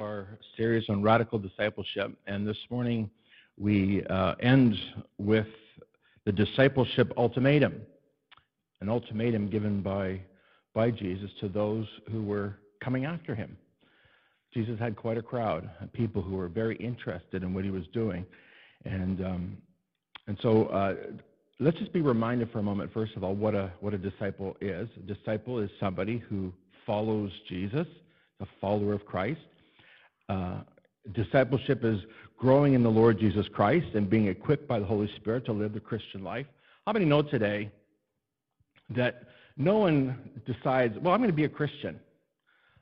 Our series on radical discipleship, and this morning we end with the discipleship ultimatum, an ultimatum given by Jesus to those who were coming after him. Jesus had quite a crowd of people who were very interested in what he was doing, and so let's just be reminded for a moment, first of all, what a disciple is. A disciple is somebody who follows Jesus, a follower of Christ. Discipleship is growing in the Lord Jesus Christ and being equipped by the Holy Spirit to live the Christian life. How many know today that no one decides, well, I'm going to be a Christian.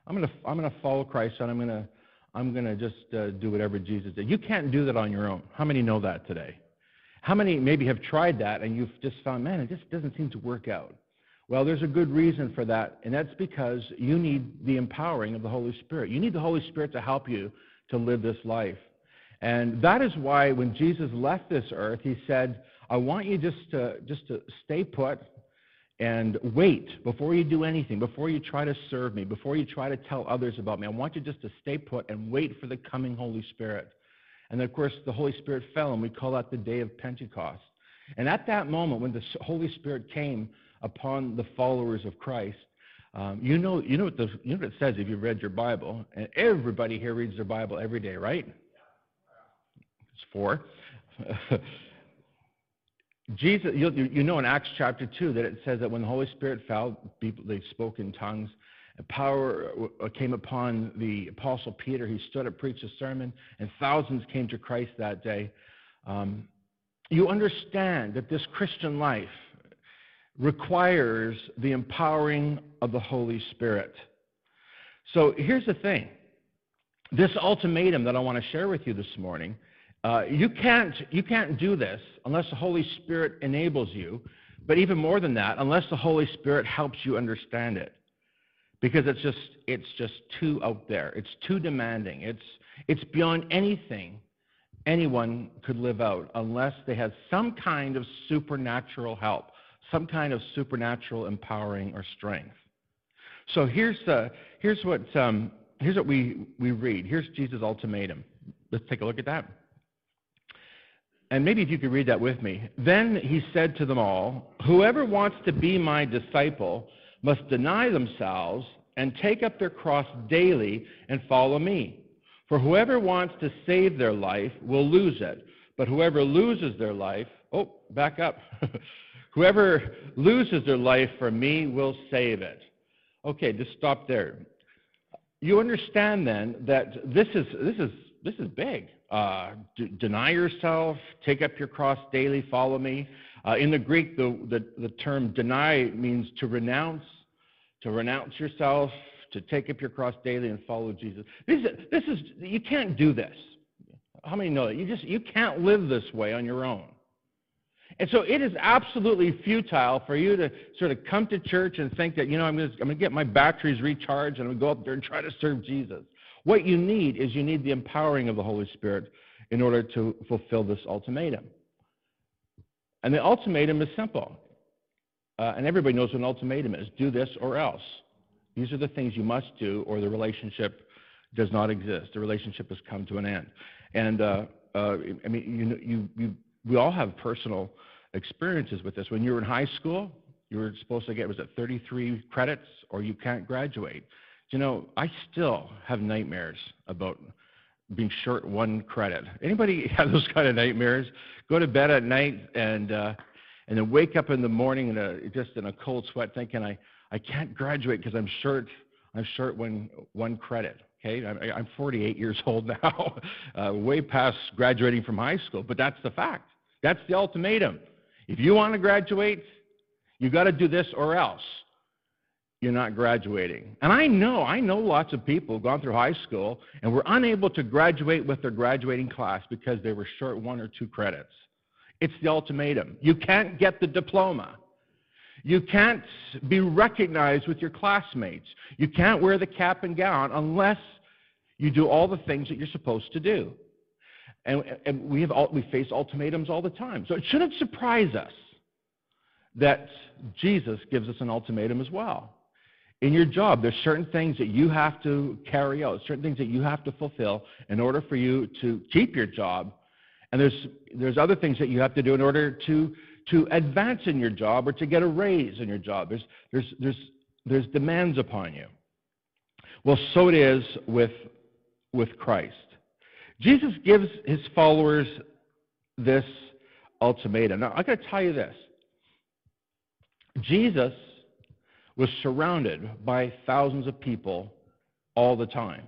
I'm going to follow Christ, and I'm going to just do whatever Jesus did. You can't do that on your own. How many know that today? How many maybe have tried that and you've just found, man, it just doesn't seem to work out? Well, there's a good reason for that, and that's because you need the empowering of the Holy Spirit. You need the Holy Spirit to help you to live this life. And that is why when Jesus left this earth, he said, I want you just to stay put and wait before you do anything, before you try to serve me, before you try to tell others about me. I want you just to stay put and wait for the coming Holy Spirit. And of course, the Holy Spirit fell, and we call that the day of Pentecost. And at that moment, when the Holy Spirit came upon the followers of Christ, you know what it says if you've read your Bible, and everybody here reads their Bible every day, right? It's 4. Jesus, you know in Acts chapter 2 that it says that when the Holy Spirit fell, people, they spoke in tongues. Power came upon the Apostle Peter. He stood up, preached a sermon, and thousands came to Christ that day. You understand that this Christian life requires the empowering of the Holy Spirit. So here's the thing. This ultimatum that I want to share with you this morning, you can't do this unless the Holy Spirit enables you, but even more than that, unless the Holy Spirit helps you understand it. Because it's just too out there. It's too demanding. It's beyond anything anyone could live out unless they had some kind of supernatural help, some kind of supernatural empowering or strength. So here's what we read. Here's Jesus' ultimatum. Let's take a look at that. And maybe if you could read that with me. Then he said to them all, "Whoever wants to be my disciple must deny themselves and take up their cross daily and follow me. For whoever wants to save their life will lose it, but whoever loses their life," oh, back up, "whoever loses their life for me will save it." Okay, just stop there. You understand then that this is big. Deny yourself, take up your cross daily, follow me. In the Greek, the term deny means to renounce yourself, to take up your cross daily and follow Jesus. This is you can't do this. How many know that? You can't live this way on your own. And so it is absolutely futile for you to sort of come to church and think that, you know, I'm going to get my batteries recharged and I'm going to go up there and try to serve Jesus. What you need is the empowering of the Holy Spirit in order to fulfill this ultimatum. And the ultimatum is simple. And everybody knows what an ultimatum is. Do this or else. These are the things you must do or the relationship does not exist. The relationship has come to an end. And, I mean, we all have personal experiences with this. When you were in high school, you were supposed to get, was it 33 credits or you can't graduate? You know, I still have nightmares about being short one credit. Anybody have those kind of nightmares? Go to bed at night and then wake up in the morning in a cold sweat, thinking I can't graduate because I'm short one credit. Okay, I'm 48 years old now, way past graduating from high school, but that's the fact. That's the ultimatum. If you want to graduate, you got to do this or else. You're not graduating. And I know lots of people who've gone through high school and were unable to graduate with their graduating class because they were short one or two credits. It's the ultimatum. You can't get the diploma. You can't be recognized with your classmates. You can't wear the cap and gown unless you do all the things that you're supposed to do. And we face ultimatums all the time. So it shouldn't surprise us that Jesus gives us an ultimatum as well. in your job, there's certain things that you have to carry out, certain things that you have to fulfill in order for you to keep your job. And there's other things that you have to do in order to advance in your job or to get a raise in your job. There's demands upon you. Well, so it is with Christ. Jesus gives his followers this ultimatum. Now, I got to tell you this. Jesus was surrounded by thousands of people all the time.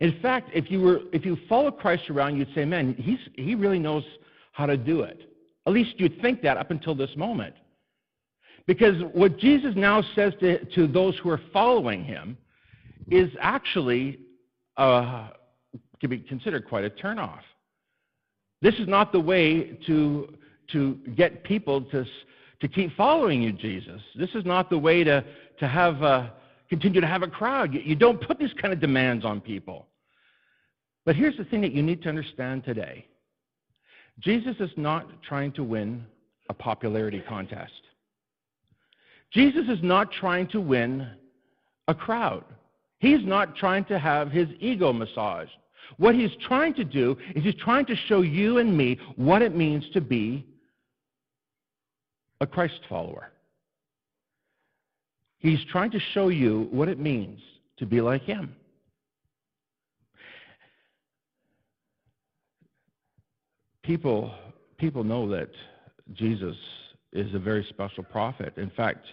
In fact, if you follow Christ around, you'd say, man, he really knows how to do it. At least you'd think that up until this moment. Because what Jesus now says to those who are following him is actually, can be considered quite a turnoff. This is not the way to get people to keep following you, Jesus. This is not the way continue to have a crowd. You don't put these kind of demands on people. But here's the thing that you need to understand today. Jesus is not trying to win a popularity contest. Jesus is not trying to win a crowd. He's not trying to have his ego massaged. What he's trying to do is he's trying to show you and me what it means to be a Christ follower. He's trying to show you what it means to be like him. People know that Jesus is a very special prophet. In fact,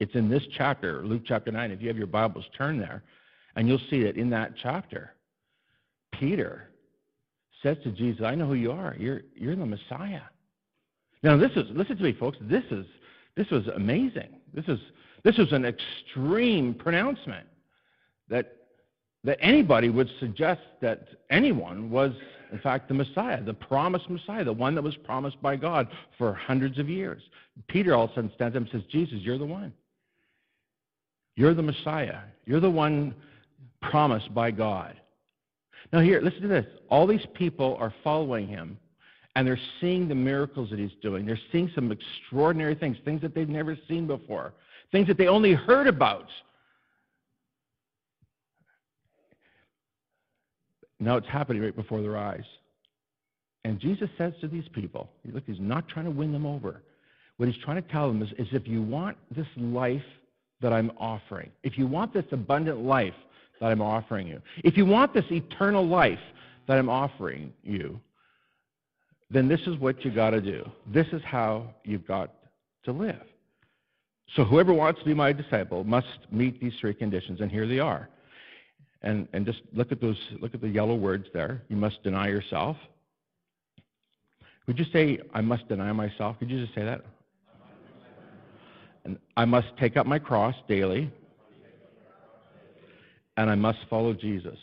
it's in this chapter, Luke chapter 9, if you have your Bibles, turn there, and you'll see that in that chapter, Peter says to Jesus, I know who you are. You're the Messiah. Now, listen to me, folks, this was amazing. This was an extreme pronouncement that anybody would suggest that anyone was, in fact, the Messiah, the promised Messiah, the one that was promised by God for hundreds of years. Peter all of a sudden stands up and says, Jesus, you're the one. You're the Messiah. You're the one promised by God. Now here, listen to this. All these people are following him, and they're seeing the miracles that he's doing. They're seeing some extraordinary things that they've never seen before, things that they only heard about. Now it's happening right before their eyes. And Jesus says to these people, look, he's not trying to win them over. What he's trying to tell them is if you want this life that I'm offering, if you want this abundant life that I'm offering you, if you want this eternal life that I'm offering you, then this is what you got to do. This is how you've got to live. So whoever wants to be my disciple must meet these three conditions, and here they are. And just look at the yellow words there. You must deny yourself. Would you say, I must deny myself? Could you just say that? And I must take up my cross daily. And I must follow Jesus.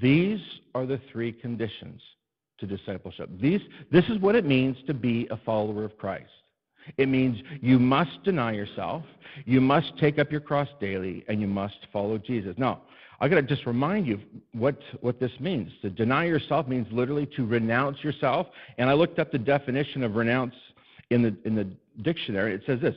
These are the three conditions to discipleship. This is what it means to be a follower of Christ. It means you must deny yourself, you must take up your cross daily, and you must follow Jesus. Now, I've got to just remind you what this means. To deny yourself means literally to renounce yourself. And I looked up the definition of renounce in the dictionary. It says this,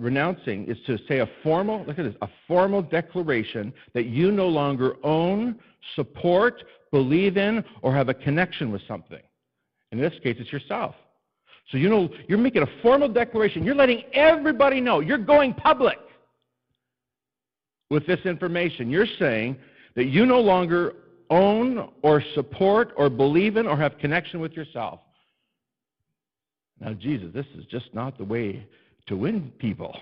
renouncing is to say a formal declaration that you no longer own, support, believe in, or have a connection with something. In this case, it's yourself. So you're making a formal declaration. You're letting everybody know. You're going public with this information. You're saying that you no longer own or support or believe in or have connection with yourself. Now, Jesus, this is just not the way to win people.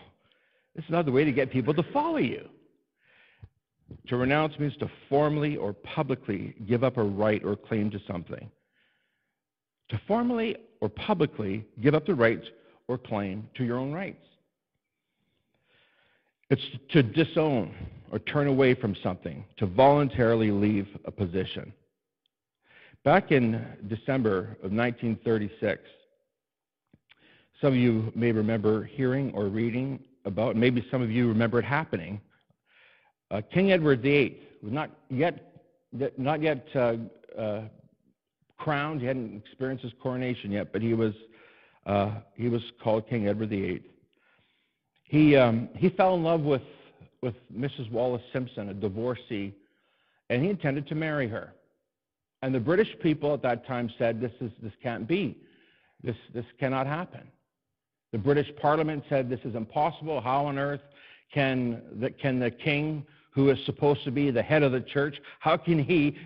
This is not the way to get people to follow you. To renounce means to formally or publicly give up a right or claim to something. To formally or publicly give up the right or claim to your own rights. It's to disown or turn away from something, to voluntarily leave a position. Back in December of 1936, some of you may remember hearing or reading about, maybe some of you remember it happening, King Edward VIII was not yet crowned. He hadn't experienced his coronation yet, but he was called King Edward VIII. He fell in love with Mrs. Wallace Simpson, a divorcee, and he intended to marry her. And the British people at that time said, this can't be. This cannot happen. The British Parliament said, this is impossible. How on earth can the king, who is supposed to be the head of the church, how can he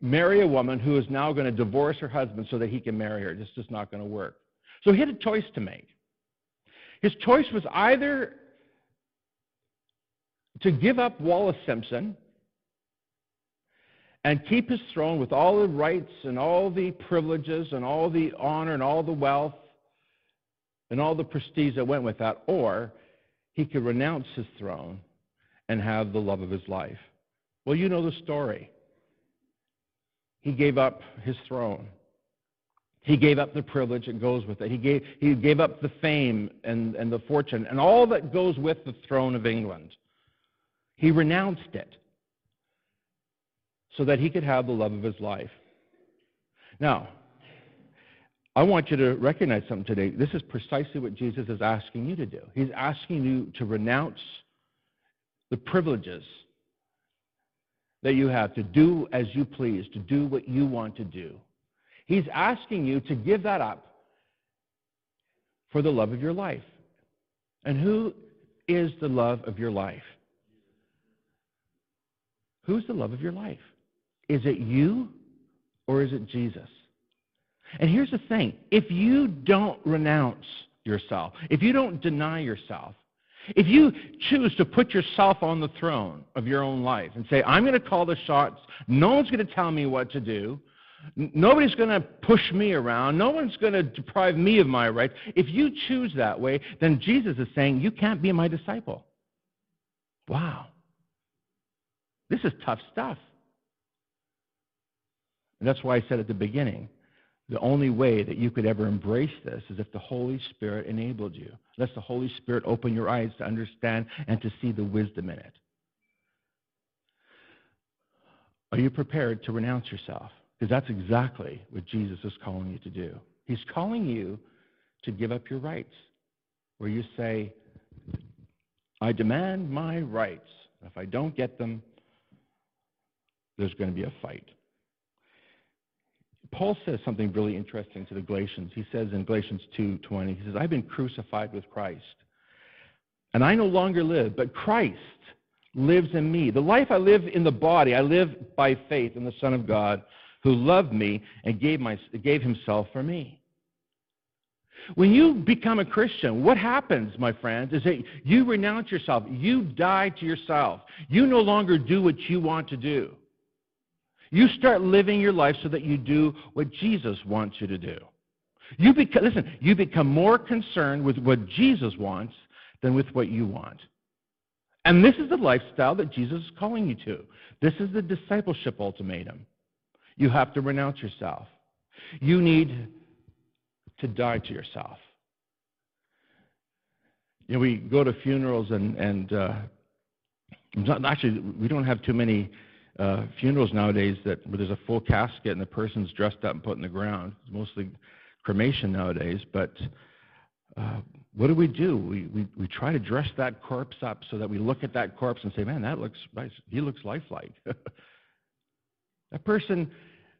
marry a woman who is now going to divorce her husband so that he can marry her? This is just not going to work. So he had a choice to make. His choice was either to give up Wallace Simpson and keep his throne with all the rights and all the privileges and all the honor and all the wealth and all the prestige that went with that, or he could renounce his throne and have the love of his life. Well, you know the story. He gave up his throne. He gave up the privilege that goes with it. He gave up the fame and the fortune and all that goes with the throne of England. He renounced it so that he could have the love of his life. Now, I want you to recognize something today. This is precisely what Jesus is asking you to do. He's asking you to renounce the privileges that you have, to do as you please, to do what you want to do. He's asking you to give that up for the love of your life. And who is the love of your life? Who's the love of your life? Is it you or is it Jesus? And here's the thing. If you don't renounce yourself, if you don't deny yourself, if you choose to put yourself on the throne of your own life and say, I'm going to call the shots, no one's going to tell me what to do, nobody's going to push me around, no one's going to deprive me of my rights, if you choose that way, then Jesus is saying, you can't be my disciple. Wow. This is tough stuff. And that's why I said at the beginning, the only way that you could ever embrace this is if the Holy Spirit enabled you. Let the Holy Spirit open your eyes to understand and to see the wisdom in it. Are you prepared to renounce yourself? Because that's exactly what Jesus is calling you to do. He's calling you to give up your rights, where you say, I demand my rights. If I don't get them, there's going to be a fight. Paul says something really interesting to the Galatians. He says in Galatians 2:20, he says, I've been crucified with Christ, and I no longer live, but Christ lives in me. The life I live in the body, I live by faith in the Son of God, who loved me and gave himself for me. When you become a Christian, what happens, my friends, is that you renounce yourself. You die to yourself. You no longer do what you want to do. You start living your life so that you do what Jesus wants you to do. You become more concerned with what Jesus wants than with what you want. And this is the lifestyle that Jesus is calling you to. This is the discipleship ultimatum. You have to renounce yourself. You need to die to yourself. You know, we go to funerals and we don't have too many funerals nowadays where there's a full casket and the person's dressed up and put in the ground. It's mostly cremation nowadays, but what do? We try to dress that corpse up so that we look at that corpse and say, man, that looks nice. He looks lifelike. That person,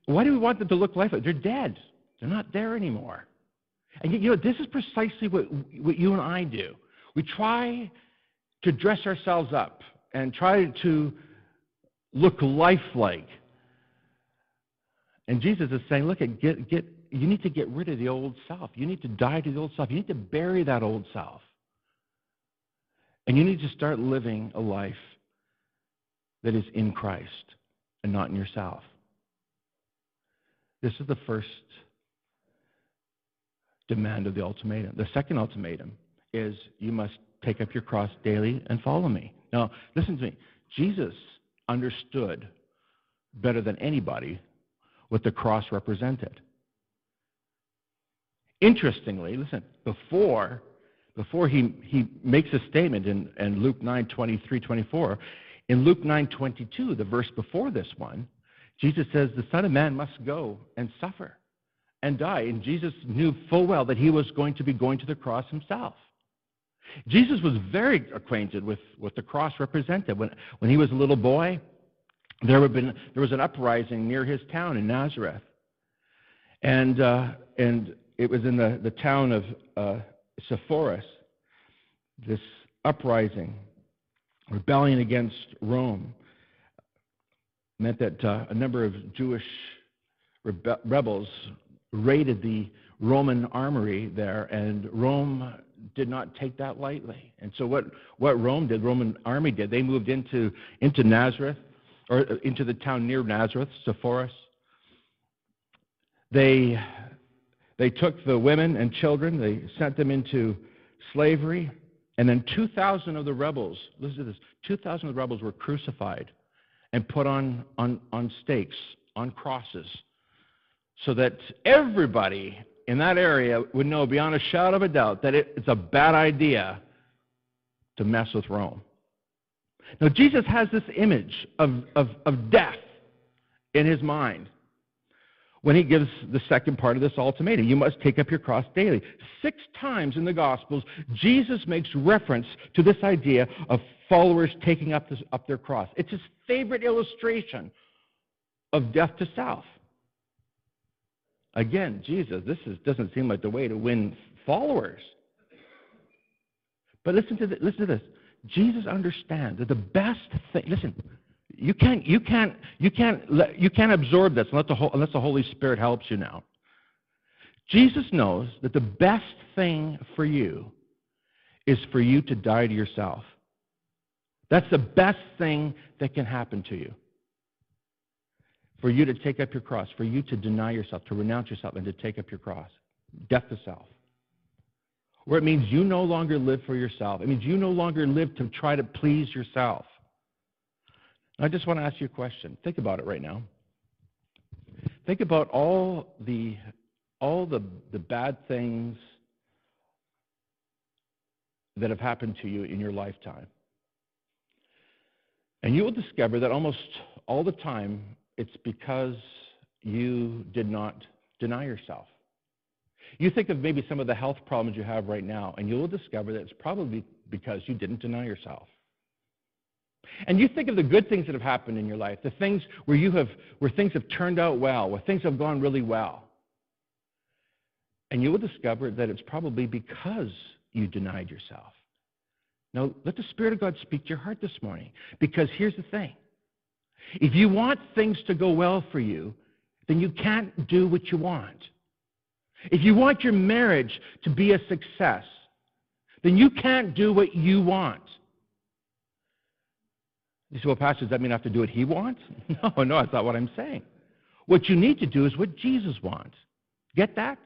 why do we want them to look lifelike? They're dead. They're not there anymore. And you know, this is precisely what you and I do. We try to dress ourselves up and try to look lifelike. And Jesus is saying, look, you need to get rid of the old self. You need to die to the old self. You need to bury that old self. And you need to start living a life that is in Christ and not in yourself. This is the first demand of the ultimatum. The second ultimatum is you must take up your cross daily and follow me. Now, listen to me. Jesus understood better than anybody what the cross represented. Interestingly, listen, before he makes a statement in Luke 9:23-24, in Luke 9:22, the verse before this one, Jesus says, the Son of Man must go and suffer and die. And Jesus knew full well that he was going to be going to the cross himself. Jesus was very acquainted with what the cross represented. When he was a little boy, there was an uprising near his town in Nazareth. And it was in the town of Sepphoris, this uprising, rebellion against Rome, meant that a number of Jewish rebels raided the Roman armory there, and Rome did not take that lightly. And so what Roman army did, they moved into Nazareth, or into the town near Nazareth, Sepphoris. They took the women and children, they sent them into slavery, and then 2,000 of the rebels, listen to this, 2,000 of the rebels were crucified and put on stakes, on crosses, so that everybody in that area would know beyond a shadow of a doubt that it's a bad idea to mess with Rome. Now, Jesus has this image of death in his mind when he gives the second part of this ultimatum. You must take up your cross daily. 6 times in the Gospels, Jesus makes reference to this idea of followers taking up their cross. It's his favorite illustration of death to self. Again, Jesus, doesn't seem like the way to win followers. But listen to this. Jesus understands that the best thing. Listen, you can't absorb this unless the Holy Spirit helps you now. Jesus knows that the best thing for you is for you to die to yourself. That's the best thing that can happen to you. For you to take up your cross, for you to deny yourself, to renounce yourself, and to take up your cross. Death to self. Where it means you no longer live for yourself. It means you no longer live to try to please yourself. And I just want to ask you a question. Think about it right now. Think about all the bad things that have happened to you in your lifetime. And you will discover that almost all the time, it's because you did not deny yourself. You think of maybe some of the health problems you have right now, and you will discover that it's probably because you didn't deny yourself. And you think of the good things that have happened in your life, the things where things have turned out well, where things have gone really well. And you will discover that it's probably because you denied yourself. Now, let the Spirit of God speak to your heart this morning, because here's the thing. If you want things to go well for you, then you can't do what you want. If you want your marriage to be a success, then you can't do what you want. You say, well, Pastor, does that mean I have to do what he wants? No, that's not what I'm saying. What you need to do is what Jesus wants. Get that?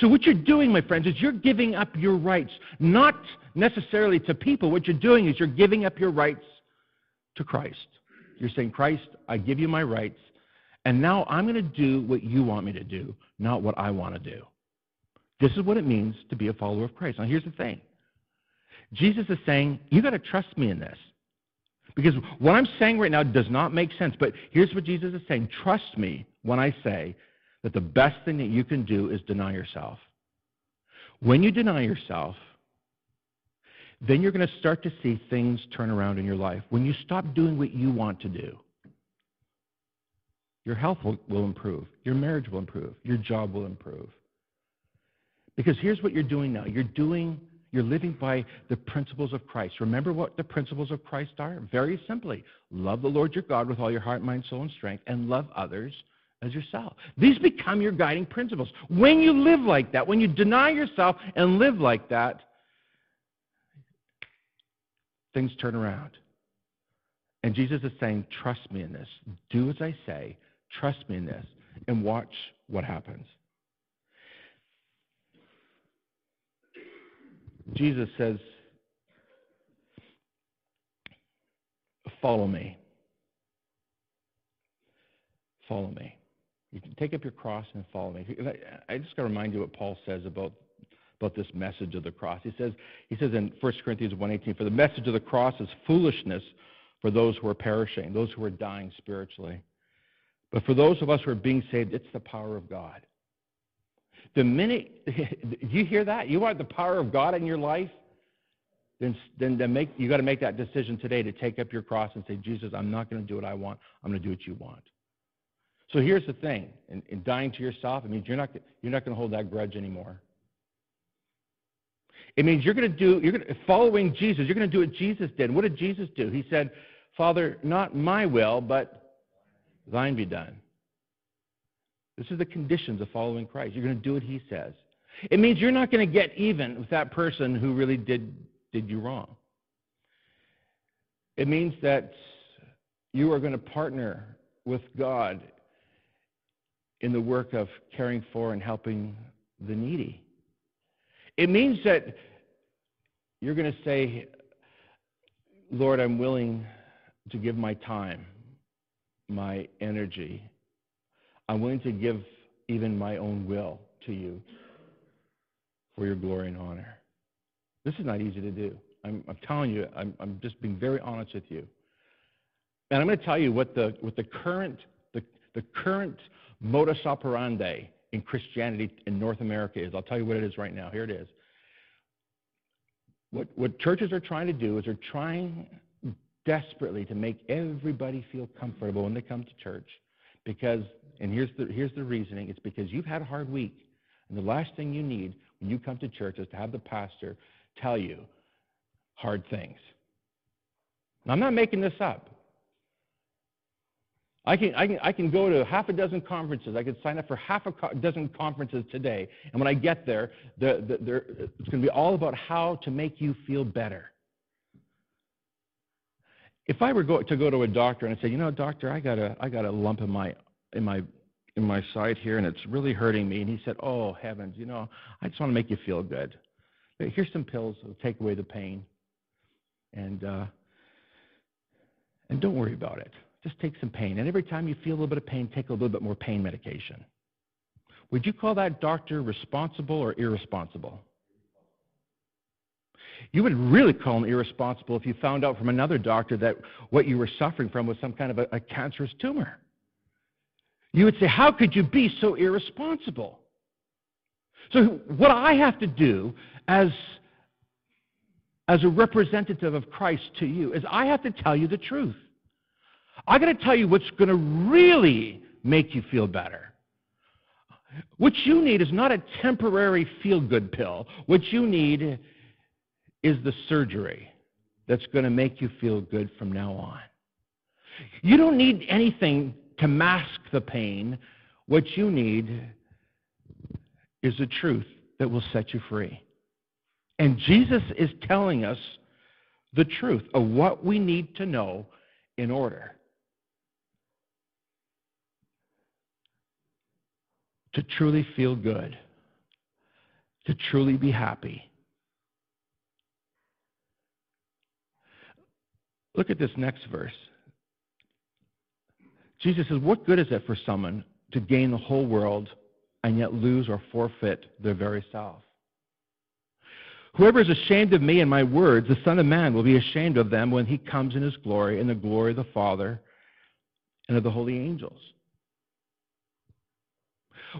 So what you're doing, my friends, is you're giving up your rights, not necessarily to people. What you're doing is you're giving up your rights to Christ. You're saying, Christ, I give you my rights, and now I'm going to do what you want me to do, not what I want to do. This is what it means to be a follower of Christ. Now, here's the thing. Jesus is saying, you got to trust me in this, because what I'm saying right now does not make sense, but here's what Jesus is saying. Trust me when I say that the best thing that you can do is deny yourself. When you deny yourself, then you're going to start to see things turn around in your life. When you stop doing what you want to do, your health will improve. Your marriage will improve. Your job will improve. Because here's what you're doing now. You're living by the principles of Christ. Remember what the principles of Christ are? Very simply, love the Lord your God with all your heart, mind, soul, and strength, and love others as yourself. These become your guiding principles. When you live like that, when you deny yourself and live like that, things turn around. And Jesus is saying, trust me in this. Do as I say. Trust me in this. And watch what happens. Jesus says, follow me. Follow me. You can take up your cross and follow me. I just got to remind you what Paul says about this message of the cross. He says in 1 Corinthians 1:18, for the message of the cross is foolishness for those who are perishing, those who are dying spiritually. But for those of us who are being saved, it's the power of God. The minute you hear that, you want the power of God in your life, then you got to make that decision today to take up your cross and say, Jesus, I'm not going to do what I want. I'm going to do what you want. So here's the thing. In dying to yourself, it means you're not going to hold that grudge anymore. It means following Jesus, you're going to do what Jesus did. What did Jesus do? He said, Father, not my will, but thine be done. This is the conditions of following Christ. You're going to do what he says. It means you're not going to get even with that person who really did you wrong. It means that you are going to partner with God in the work of caring for and helping the needy. It means that you're going to say, Lord, I'm willing to give my time, my energy. I'm willing to give even my own will to you for your glory and honor. This is not easy to do. I'm telling you, I'm just being very honest with you. And I'm going to tell you what the current modus operandi in Christianity in North America is. I'll tell you what it is right now. Here it is. What churches are trying to do is they're trying desperately to make everybody feel comfortable when they come to church because, and here's the reasoning, it's because you've had a hard week, and the last thing you need when you come to church is to have the pastor tell you hard things. Now, I'm not making this up. I can go to half a dozen conferences. I could sign up for half a dozen conferences today. And when I get there, it's going to be all about how to make you feel better. If I were to go to a doctor and I say, you know, doctor, I got a lump in my side here, and it's really hurting me. And he said, oh, heavens, you know, I just want to make you feel good. Here's some pills that'll take away the pain. And don't worry about it. Just take some pain. And every time you feel a little bit of pain, take a little bit more pain medication. Would you call that doctor responsible or irresponsible? You would really call him irresponsible if you found out from another doctor that what you were suffering from was some kind of a cancerous tumor. You would say, how could you be so irresponsible? So what I have to do as a representative of Christ to you is I have to tell you the truth. I got to tell you what's going to really make you feel better. What you need is not a temporary feel-good pill. What you need is the surgery that's going to make you feel good from now on. You don't need anything to mask the pain. What you need is the truth that will set you free. And Jesus is telling us the truth of what we need to know in order to truly feel good, to truly be happy. Look at this next verse. Jesus says, what good is it for someone to gain the whole world and yet lose or forfeit their very self? Whoever is ashamed of me and my words, the Son of Man will be ashamed of them when he comes in his glory, in the glory of the Father and of the holy angels.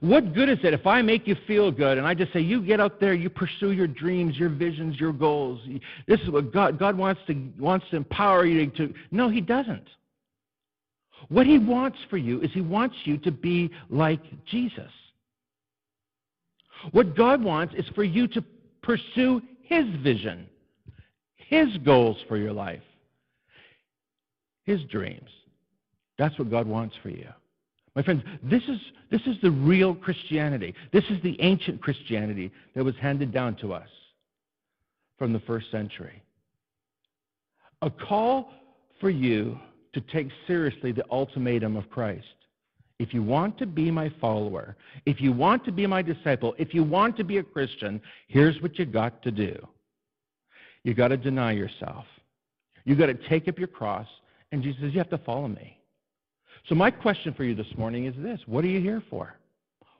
What good is it if I make you feel good and I just say, you get out there, you pursue your dreams, your visions, your goals. This is what God wants to empower you to. No, he doesn't. What he wants for you is he wants you to be like Jesus. What God wants is for you to pursue his vision, his goals for your life, his dreams. That's what God wants for you. My friends, this is the real Christianity. This is the ancient Christianity that was handed down to us from the first century. A call for you to take seriously the ultimatum of Christ. If you want to be my follower, if you want to be my disciple, if you want to be a Christian, here's what you got to do. You got to deny yourself. You got to take up your cross, and Jesus says, you have to follow me. So my question for you this morning is this. What are you here for?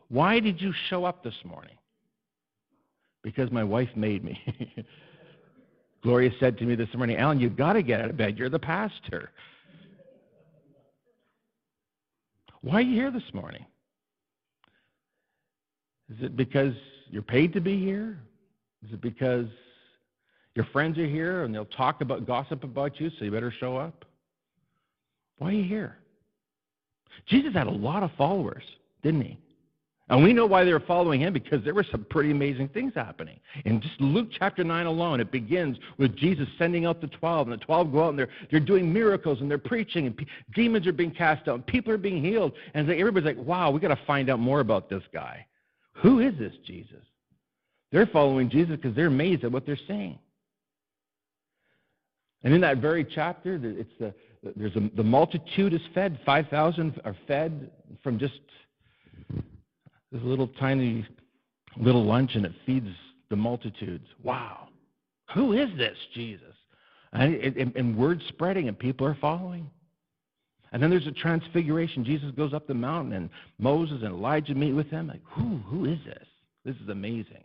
Why did you show up this morning? Because my wife made me. Gloria said to me this morning, Alan, you've got to get out of bed. You're the pastor. Why are you here this morning? Is it because you're paid to be here? Is it because your friends are here and they'll gossip about you, so you better show up? Why are you here? Jesus had a lot of followers, didn't he? And we know why they were following him, because there were some pretty amazing things happening. In just Luke chapter 9 alone, it begins with Jesus sending out the 12, and the 12 go out and they're doing miracles and they're preaching, and demons are being cast out, and people are being healed, and everybody's like, wow, we got to find out more about this guy. Who is this Jesus? They're following Jesus because they're amazed at what they're seeing. And in that very chapter, the multitude is fed. 5,000 are fed from just this little tiny little lunch, and it feeds the multitudes. Wow. Who is this Jesus? And word's spreading, and people are following. And then there's a transfiguration. Jesus goes up the mountain, and Moses and Elijah meet with him. Like, who is this? This is amazing.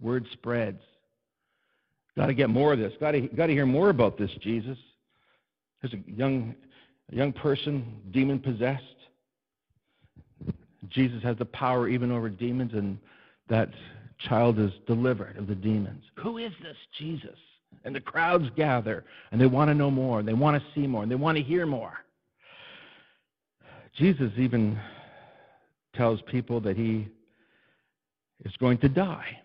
Word spreads. Got to get more of this. Got to hear more about this Jesus. There's a young person, demon-possessed. Jesus has the power even over demons, and that child is delivered of the demons. Who is this Jesus? And the crowds gather, and they want to know more, and they want to see more, and they want to hear more. Jesus even tells people that he is going to die,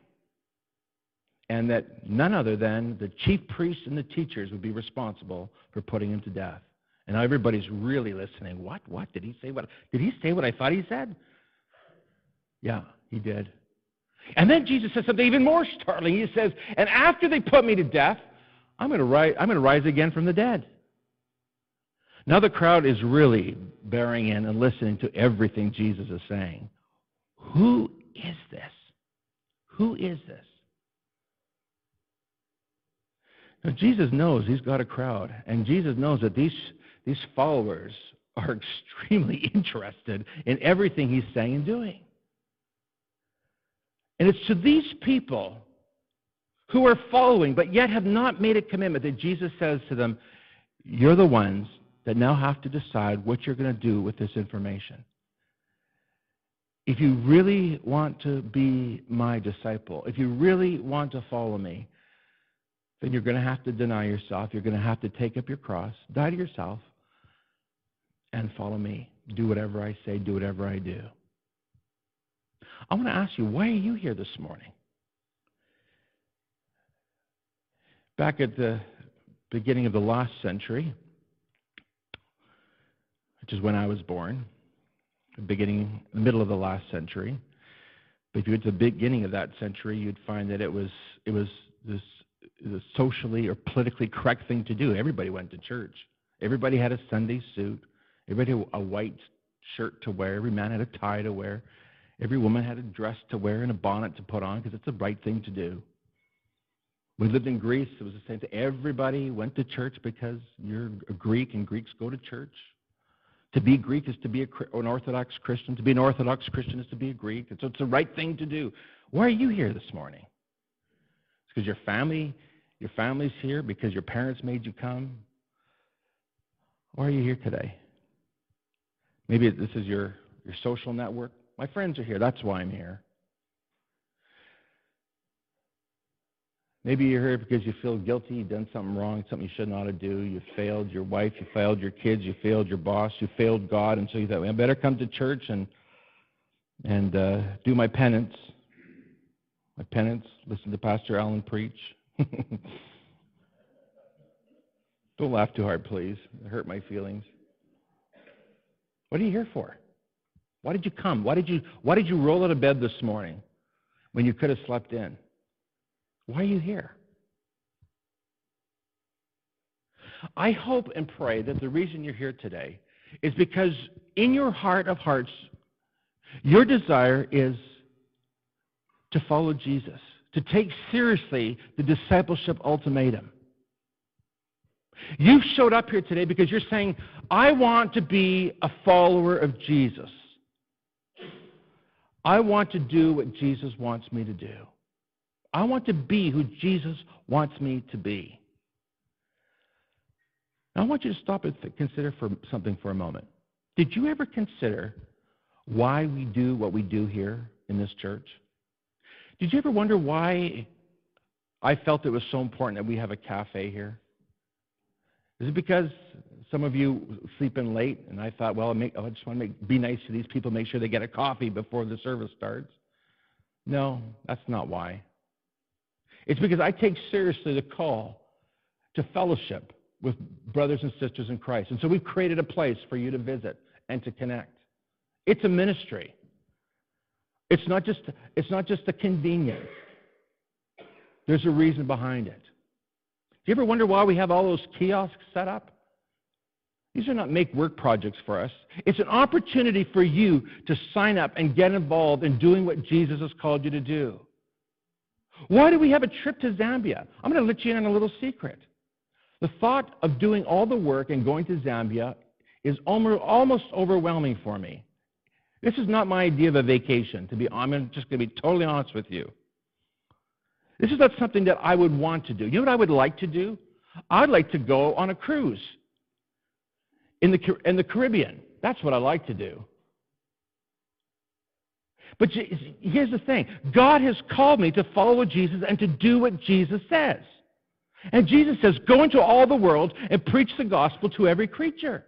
and that none other than the chief priests and the teachers would be responsible for putting him to death. And now everybody's really listening. What? Did he say what? Did he say what I thought he said? Yeah, he did. And then Jesus says something even more startling. He says, and after they put me to death, I'm going to rise again from the dead. Now the crowd is really bearing in and listening to everything Jesus is saying. Who is this? Who is this? Now, Jesus knows he's got a crowd, and Jesus knows that these followers are extremely interested in everything he's saying and doing. And it's to these people who are following but yet have not made a commitment that Jesus says to them, you're the ones that now have to decide what you're going to do with this information. If you really want to be my disciple, if you really want to follow me, then you're going to have to deny yourself. You're going to have to take up your cross, die to yourself, and follow me. Do whatever I say, do whatever I do. I want to ask you, why are you here this morning? Back at the beginning of the last century, which is when I was born, the middle of the last century, but if you went to the beginning of that century, you'd find that it was this the socially or politically correct thing to do. Everybody went to church. Everybody had a Sunday suit. Everybody had a white shirt to wear. Every man had a tie to wear. Every woman had a dress to wear and a bonnet to put on, because it's the right thing to do. We lived in Greece. It was the same thing. Everybody went to church because you're a Greek, and Greeks go to church. To be Greek is to be an Orthodox Christian. To be an Orthodox Christian is to be a Greek. And so it's the right thing to do. Why are you here this morning? It's because your family's here, because your parents made you come? Why are you here today? Maybe this is your social network. My friends are here, that's why I'm here. Maybe you're here because you feel guilty, you've done something wrong, something you should not have done. You failed your wife, you failed your kids, you failed your boss, you failed God, and so you thought, I better come to church and do my penance. My penance, listen to Pastor Allen preach. Don't laugh too hard, please. It hurt my feelings. What are you here for? Why did you come? Why did you roll out of bed this morning when you could have slept in? Why are you here? I hope and pray that the reason you're here today is because in your heart of hearts, your desire is to follow Jesus, to take seriously the discipleship ultimatum. You've showed up here today because you're saying, I want to be a follower of Jesus. I want to do what Jesus wants me to do. I want to be who Jesus wants me to be. Now, I want you to stop and consider something for a moment. Did you ever consider why we do what we do here in this church? Did you ever wonder why I felt it was so important that we have a cafe here? Is it because some of you sleep in late and I thought, well, I just want to be nice to these people, make sure they get a coffee before the service starts? No, that's not why. It's because I take seriously the call to fellowship with brothers and sisters in Christ. And so we've created a place for you to visit and to connect. It's a ministry. It's not just a convenience. There's a reason behind it. Do you ever wonder why we have all those kiosks set up? These are not make work projects for us. It's an opportunity for you to sign up and get involved in doing what Jesus has called you to do. Why do we have a trip to Zambia? I'm going to let you in on a little secret. The thought of doing all the work and going to Zambia is almost overwhelming for me. This is not my idea of a vacation, to be honest. I'm just going to be totally honest with you. This is not something that I would want to do. You know what I would like to do? I'd like to go on a cruise in the Caribbean. That's what I like to do. But here's the thing. God has called me to follow Jesus and to do what Jesus says. And Jesus says, go into all the world and preach the gospel to every creature.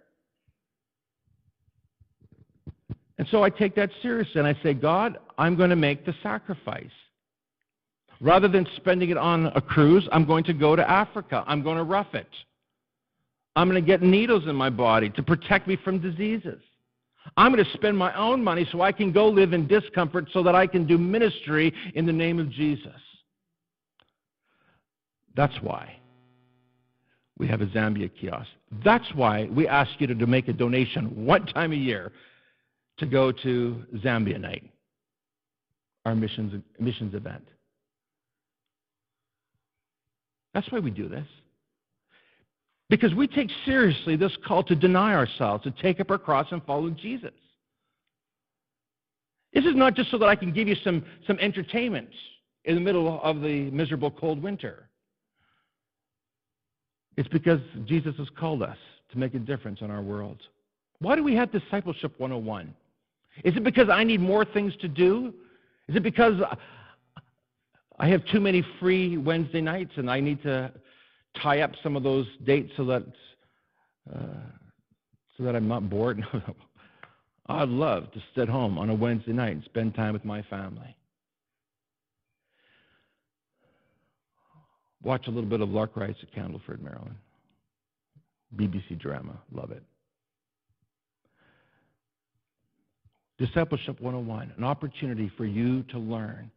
And so I take that seriously and I say, God, I'm going to make the sacrifice. Rather than spending it on a cruise, I'm going to go to Africa. I'm going to rough it. I'm going to get needles in my body to protect me from diseases. I'm going to spend my own money so I can go live in discomfort so that I can do ministry in the name of Jesus. That's why we have a Zambia kiosk. That's why we ask you to make a donation one time a year to go to Zambia night, our missions event. That's why we do this. Because we take seriously this call to deny ourselves, to take up our cross and follow Jesus. This is not just so that I can give you some entertainment in the middle of the miserable cold winter. It's because Jesus has called us to make a difference in our world. Why do we have Discipleship 101? Is it because I need more things to do? Is it because I have too many free Wednesday nights and I need to tie up some of those dates so that I'm not bored? I'd love to sit home on a Wednesday night and spend time with my family. Watch a little bit of Lark Rides at Candleford, Maryland. BBC drama. Love it. Discipleship 101, an opportunity for you to learn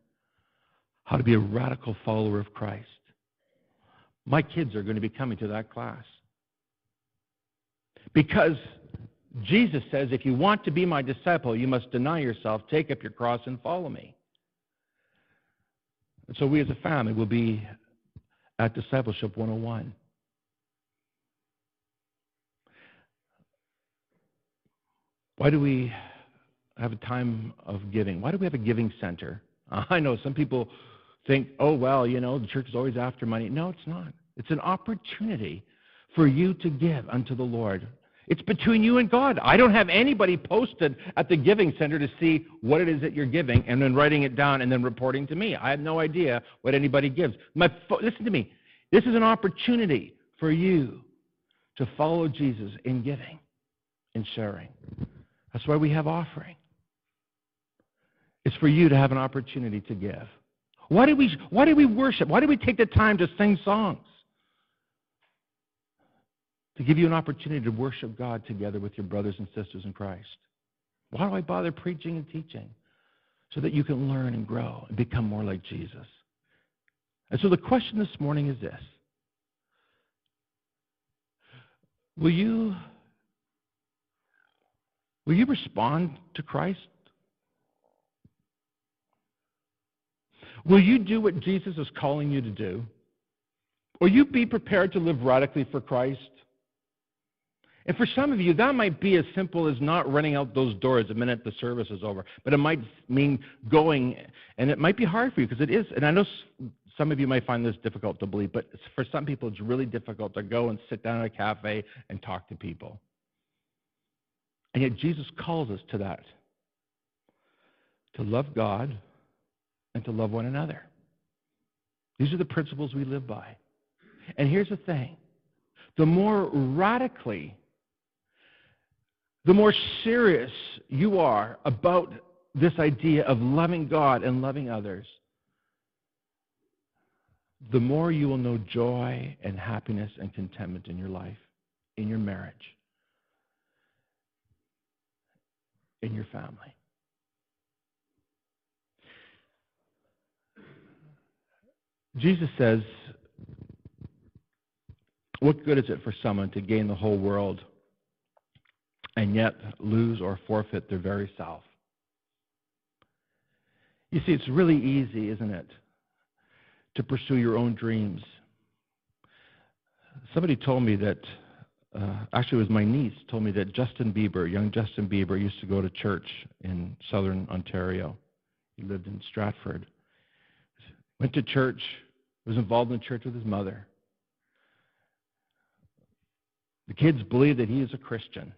how to be a radical follower of Christ. My kids are going to be coming to that class. Because Jesus says, if you want to be my disciple, you must deny yourself, take up your cross, and follow me. And so we as a family will be at Discipleship 101. Why do we have a time of giving? Why do we have a giving center? I know some people think, oh, well, you know, the church is always after money. No, it's not. It's an opportunity for you to give unto the Lord. It's between you and God. I don't have anybody posted at the giving center to see what it is that you're giving and then writing it down and then reporting to me. I have no idea what anybody gives. Listen to me. This is an opportunity for you to follow Jesus in giving and sharing. That's why we have offering. It's for you to have an opportunity to give. Why do we worship? Why do we take the time to sing songs? To give you an opportunity to worship God together with your brothers and sisters in Christ. Why do I bother preaching and teaching? So that you can learn and grow and become more like Jesus. And so the question this morning is this. Will you respond to Christ? Will you do what Jesus is calling you to do? Will you be prepared to live radically for Christ? And for some of you, that might be as simple as not running out those doors the minute the service is over. But it might mean going, and it might be hard for you because it is. And I know some of you might find this difficult to believe, but for some people it's really difficult to go and sit down at a cafe and talk to people. And yet Jesus calls us to that, to love God, and to love one another. These are the principles we live by. And here's the thing. The more radically, the more serious you are about this idea of loving God and loving others, the more you will know joy and happiness and contentment in your life, in your marriage, in your family. Jesus says, what good is it for someone to gain the whole world and yet lose or forfeit their very self? You see, it's really easy, isn't it, to pursue your own dreams. Somebody told me that, actually it was my niece, told me that Justin Bieber, young Justin Bieber, used to go to church in southern Ontario. He lived in Stratford. Went to church, was involved in church with his mother. The kids believe that he is a Christian.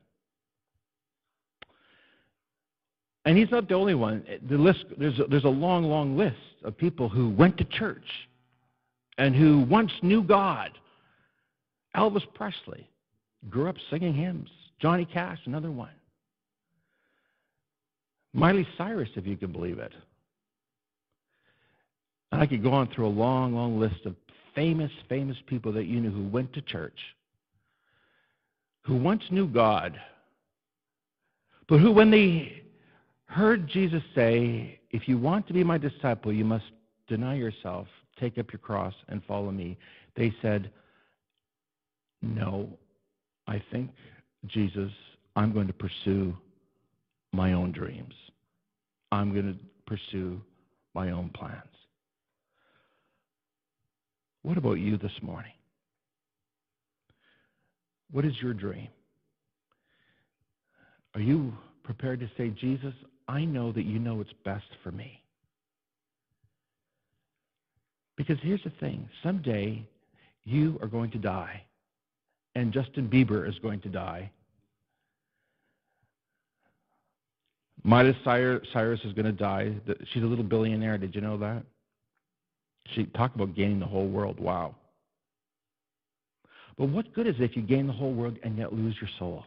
And he's not the only one. The list, there's a long, long list of people who went to church and who once knew God. Elvis Presley grew up singing hymns. Johnny Cash, another one. Miley Cyrus, if you can believe it. And I could go on through a long, long list of famous, famous people that you knew who went to church, who once knew God, but who, when they heard Jesus say, if you want to be my disciple, you must deny yourself, take up your cross, and follow me, they said, no, I think, Jesus, I'm going to pursue my own dreams. I'm going to pursue my own plans. What about you this morning? What is your dream? Are you prepared to say, Jesus, I know that you know what's best for me? Because here's the thing. Someday you are going to die, and Justin Bieber is going to die. Miley Cyrus is going to die. She's a little billionaire. Did you know that? She talked about gaining the whole world. Wow. But what good is it if you gain the whole world and yet lose your soul?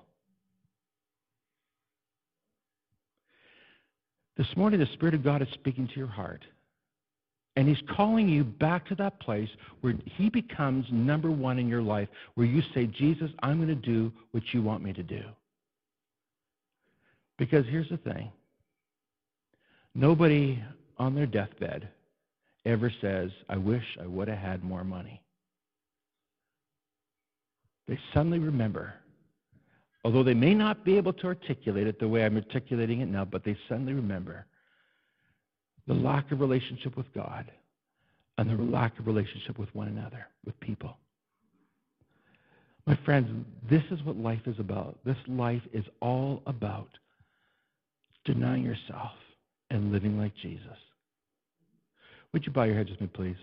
This morning, the Spirit of God is speaking to your heart. And He's calling you back to that place where He becomes number one in your life, where you say, Jesus, I'm going to do what you want me to do. Because here's the thing. Nobody on their deathbed ever says, I wish I would have had more money. They suddenly remember, although they may not be able to articulate it the way I'm articulating it now, but they suddenly remember the lack of relationship with God and the lack of relationship with one another, with people. My friends, this is what life is about. This life is all about denying yourself and living like Jesus. Would you bow your head with me, please?